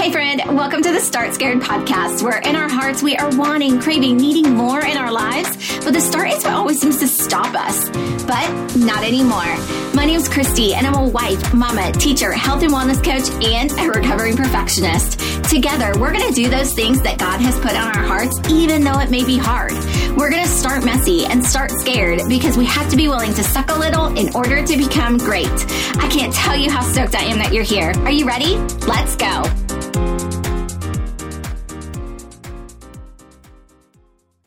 Hey friend, welcome to the Start Scared Podcast, where in our hearts we are wanting, craving, needing more in our lives, but the start is what always seems to stop us, but not anymore. My name's Christy, and I'm a wife, mama, teacher, health and wellness coach, and a recovering perfectionist. Together, we're going to do those things that God has put on our hearts, even though it may be hard. We're going to start messy and start scared because we have to be willing to suck a little in order to become great. I can't tell you how stoked I am that you're here. Are you ready? Let's go.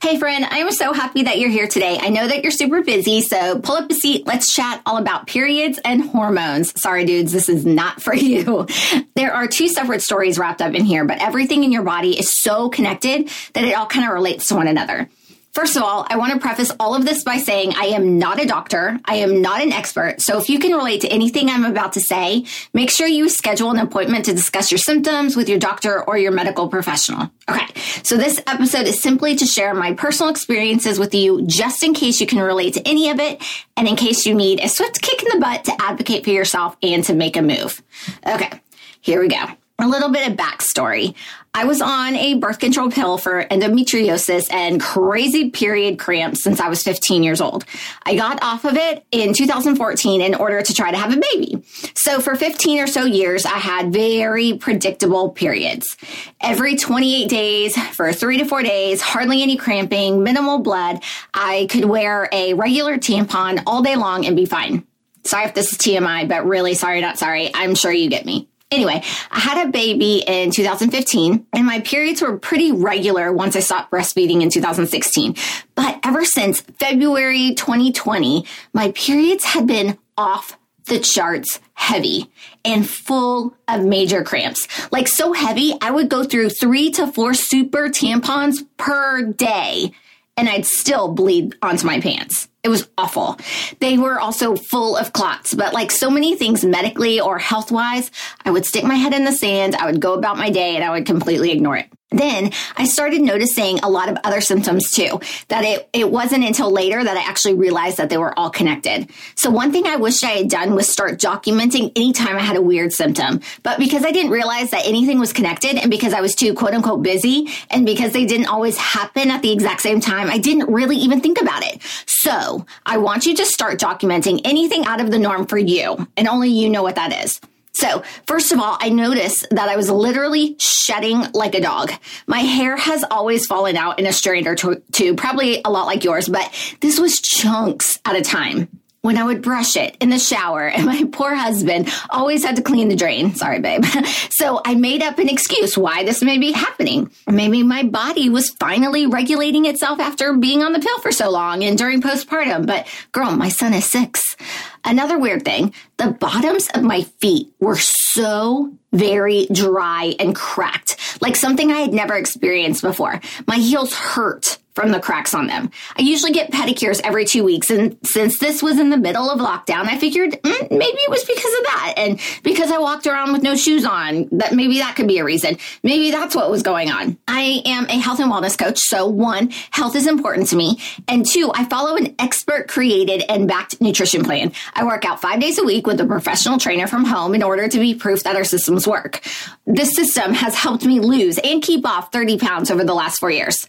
Hey friend, I am so happy that you're here today. I know that you're super busy, so pull up a seat. Let's chat all about periods and hormones. Sorry dudes, this is not for you. There are two separate stories wrapped up in here, but everything in your body is so connected that it all kind of relates to one another. First of all, I want to preface all of this by saying I am not a doctor. I am not an expert. So if you can relate to anything I'm about to say, make sure you schedule an appointment to discuss your symptoms with your doctor or your medical professional. Okay, so this episode is simply to share my personal experiences with you just in case you can relate to any of it and in case you need a swift kick in the butt to advocate for yourself and to make a move. Okay, here we go. A little bit of backstory. I was on a birth control pill for endometriosis and crazy period cramps since I was 15 years old. I got off of it in 2014 in order to try to have a baby. So for 15 or so years, I had very predictable periods. Every 28 days for 3 to 4 days, hardly any cramping, minimal blood. I could wear a regular tampon all day long and be fine. Sorry if this is TMI, but really sorry, not sorry. I'm sure you get me. Anyway, I had a baby in 2015, and my periods were pretty regular once I stopped breastfeeding in 2016. But ever since February 2020, my periods had been off the charts heavy and full of major cramps. Like so heavy, I would go through 3 to 4 super tampons per day, and I'd still bleed onto my pants. It was awful. They were also full of clots, but like so many things medically or health-wise, I would stick my head in the sand, I would go about my day, and I would completely ignore it. Then I started noticing a lot of other symptoms too, that it wasn't until later that I actually realized that they were all connected. So one thing I wished I had done was start documenting anytime I had a weird symptom. But because I didn't realize that anything was connected and because I was too quote unquote busy and because they didn't always happen at the exact same time, I didn't really even think about it. So I want you to start documenting anything out of the norm for you, and only you know what that is. So first of all, I noticed that I was literally shedding like a dog. My hair has always fallen out in a strand or two, probably a lot like yours, but this was chunks at a time. When I would brush it in the shower, and my poor husband always had to clean the drain. Sorry, babe. So I made up an excuse why this may be happening. Maybe my body was finally regulating itself after being on the pill for so long and during postpartum. But girl, my son is 6. Another weird thing, the bottoms of my feet were so very dry and cracked, like something I had never experienced before. My heels hurt from the cracks on them. I usually get pedicures every 2 weeks, and since this was in the middle of lockdown, I figured maybe it was because of that, and because I walked around with no shoes on, that maybe that could be a reason. Maybe that's what was going on. I am a health and wellness coach, so 1, health is important to me, and 2, I follow an expert-created and backed nutrition plan. I work out 5 days a week with a professional trainer from home in order to be proof that our systems work. This system has helped me lose and keep off 30 pounds over the last 4 years.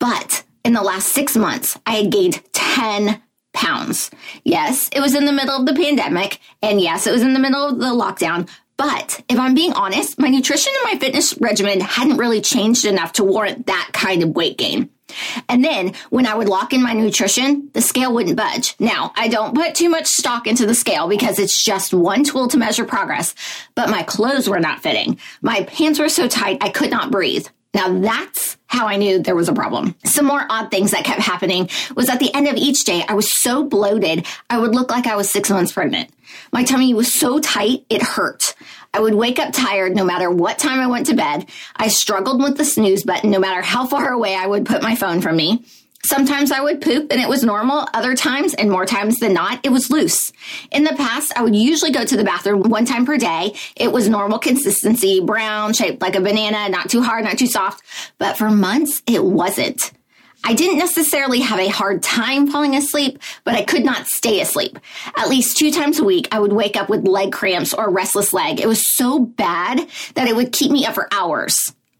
But in the last 6 months, I had gained 10 pounds. Yes, it was in the middle of the pandemic. And yes, it was in the middle of the lockdown. But if I'm being honest, my nutrition and my fitness regimen hadn't really changed enough to warrant that kind of weight gain. And then when I would lock in my nutrition, the scale wouldn't budge. Now, I don't put too much stock into the scale because it's just one tool to measure progress. But my clothes were not fitting. My pants were so tight, I could not breathe. Now that's how I knew there was a problem. Some more odd things that kept happening was at the end of each day, I was so bloated, I would look like I was 6 months pregnant. My tummy was so tight, it hurt. I would wake up tired no matter what time I went to bed. I struggled with the snooze button no matter how far away I would put my phone from me. Sometimes I would poop and it was normal. Other times, and more times than not, it was loose. In the past, I would usually go to the bathroom 1 time per day. It was normal consistency, brown, shaped like a banana, not too hard, not too soft. But for months, it wasn't. I didn't necessarily have a hard time falling asleep, but I could not stay asleep. At least 2 times a week, I would wake up with leg cramps or restless leg. It was so bad that it would keep me up for hours.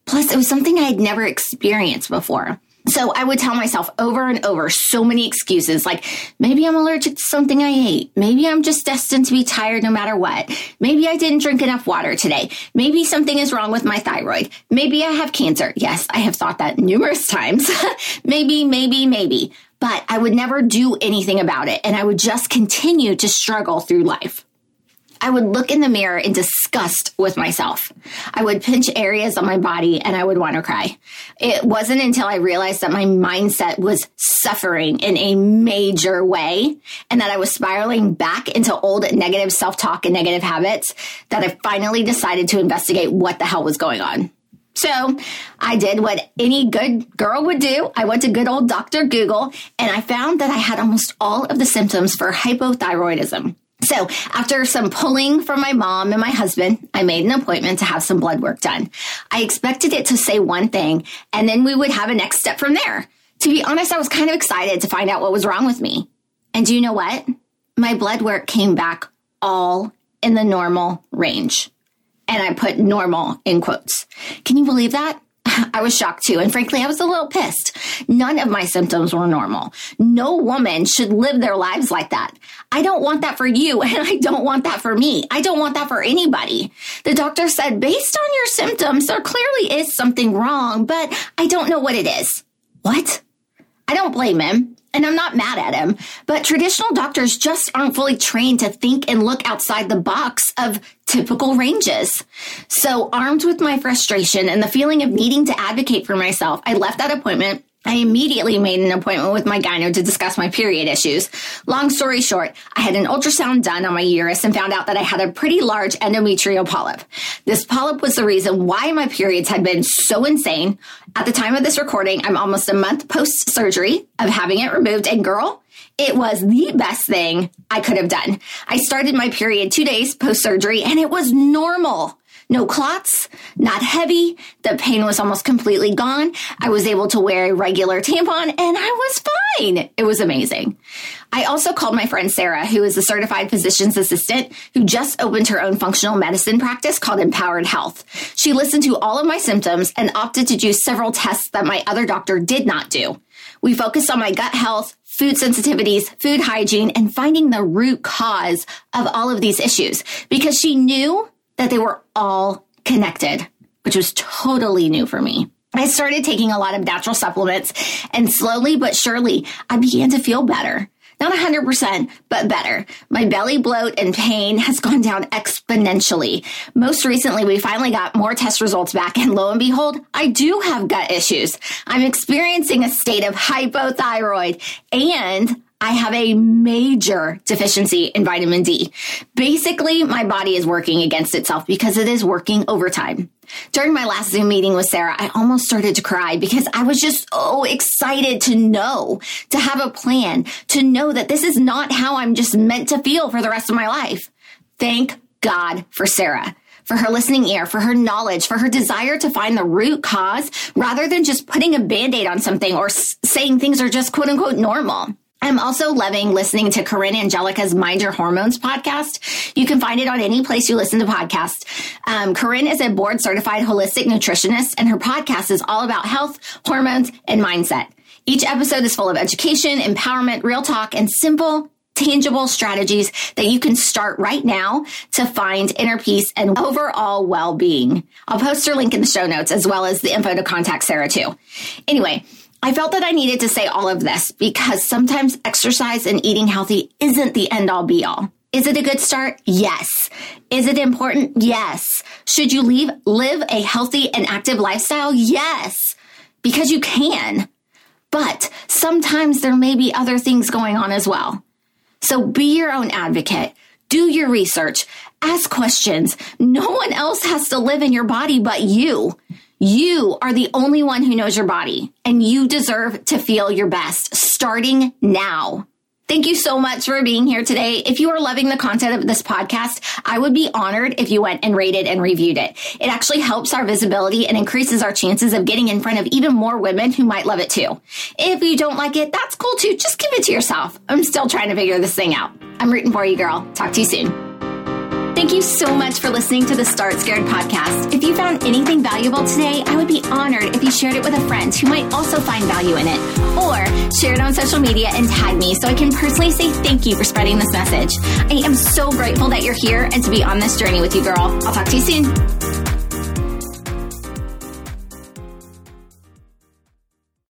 Plus, it was something I had never experienced before. So I would tell myself over and over so many excuses, like maybe I'm allergic to something I ate. Maybe I'm just destined to be tired no matter what. Maybe I didn't drink enough water today. Maybe something is wrong with my thyroid. Maybe I have cancer. Yes, I have thought that numerous times. Maybe. But I would never do anything about it, and I would just continue to struggle through life. I would look in the mirror in disgust with myself. I would pinch areas on my body and I would want to cry. It wasn't until I realized that my mindset was suffering in a major way and that I was spiraling back into old negative self-talk and negative habits that I finally decided to investigate what the hell was going on. So I did what any good girl would do. I went to good old Dr. Google and I found that I had almost all of the symptoms for hypothyroidism. So after some pulling from my mom and my husband, I made an appointment to have some blood work done. I expected it to say one thing, and then we would have a next step from there. To be honest, I was kind of excited to find out what was wrong with me. And do you know what? My blood work came back all in the normal range. And I put normal in quotes. Can you believe that? I was shocked too, and frankly, I was a little pissed. None of my symptoms were normal. No woman should live their lives like that. I don't want that for you, and I don't want that for me. I don't want that for anybody. The doctor said, based on your symptoms, there clearly is something wrong, but I don't know what it is. What? I don't blame him, and I'm not mad at him, but traditional doctors just aren't fully trained to think and look outside the box of typical ranges. So armed with my frustration and the feeling of needing to advocate for myself, I left that appointment. I immediately made an appointment with my gyno to discuss my period issues. Long story short, I had an ultrasound done on my uterus and found out that I had a pretty large endometrial polyp. This polyp was the reason why my periods had been so insane. At the time of this recording, I'm almost a month post-surgery of having it removed, and girl, it was the best thing I could have done. I started my period 2 days post-surgery, and it was normal. No clots, not heavy. The pain was almost completely gone. I was able to wear a regular tampon and I was fine. It was amazing. I also called my friend Sarah, who is a certified physician's assistant who just opened her own functional medicine practice called Empowered Health. She listened to all of my symptoms and opted to do several tests that my other doctor did not do. We focused on my gut health, food sensitivities, food hygiene, and finding the root cause of all of these issues because she knew that they were all connected, which was totally new for me. I started taking a lot of natural supplements, and slowly but surely, I began to feel better. Not 100%, but better. My belly bloat and pain has gone down exponentially. Most recently, we finally got more test results back, and lo and behold, I do have gut issues. I'm experiencing a state of hypothyroid, and I have a major deficiency in vitamin D. Basically, my body is working against itself because it is working overtime. During my last Zoom meeting with Sarah, I almost started to cry because I was just so excited to know, to have a plan, to know that this is not how I'm just meant to feel for the rest of my life. Thank God for Sarah, for her listening ear, for her knowledge, for her desire to find the root cause rather than just putting a Band-Aid on something or saying things are just quote unquote normal. I'm also loving listening to Corinne Angelica's Mind Your Hormones podcast. You can find it on any place you listen to podcasts. Corinne is a board-certified holistic nutritionist, and her podcast is all about health, hormones, and mindset. Each episode is full of education, empowerment, real talk, and simple, tangible strategies that you can start right now to find inner peace and overall well-being. I'll post her link in the show notes as well as the info to contact Sarah too. Anyway, I felt that I needed to say all of this because sometimes exercise and eating healthy isn't the end-all be-all. Is it a good start? Yes. Is it important? Yes. Should you live a healthy and active lifestyle? Yes, because you can. But sometimes there may be other things going on as well. So be your own advocate. Do your research. Ask questions. No one else has to live in your body but you. You are the only one who knows your body, and you deserve to feel your best starting now. Thank you so much for being here today. If you are loving the content of this podcast, I would be honored if you went and rated and reviewed it. It actually helps our visibility and increases our chances of getting in front of even more women who might love it too. If you don't like it, that's cool too. Just give it to yourself. I'm still trying to figure this thing out. I'm rooting for you, girl. Talk to you soon. Thank you so much for listening to the Start Scared podcast. If you found anything valuable today, I would be honored if you shared it with a friend who might also find value in it, or share it on social media and tag me so I can personally say thank you for spreading this message. I am so grateful that you're here and to be on this journey with you, girl. I'll talk to you soon.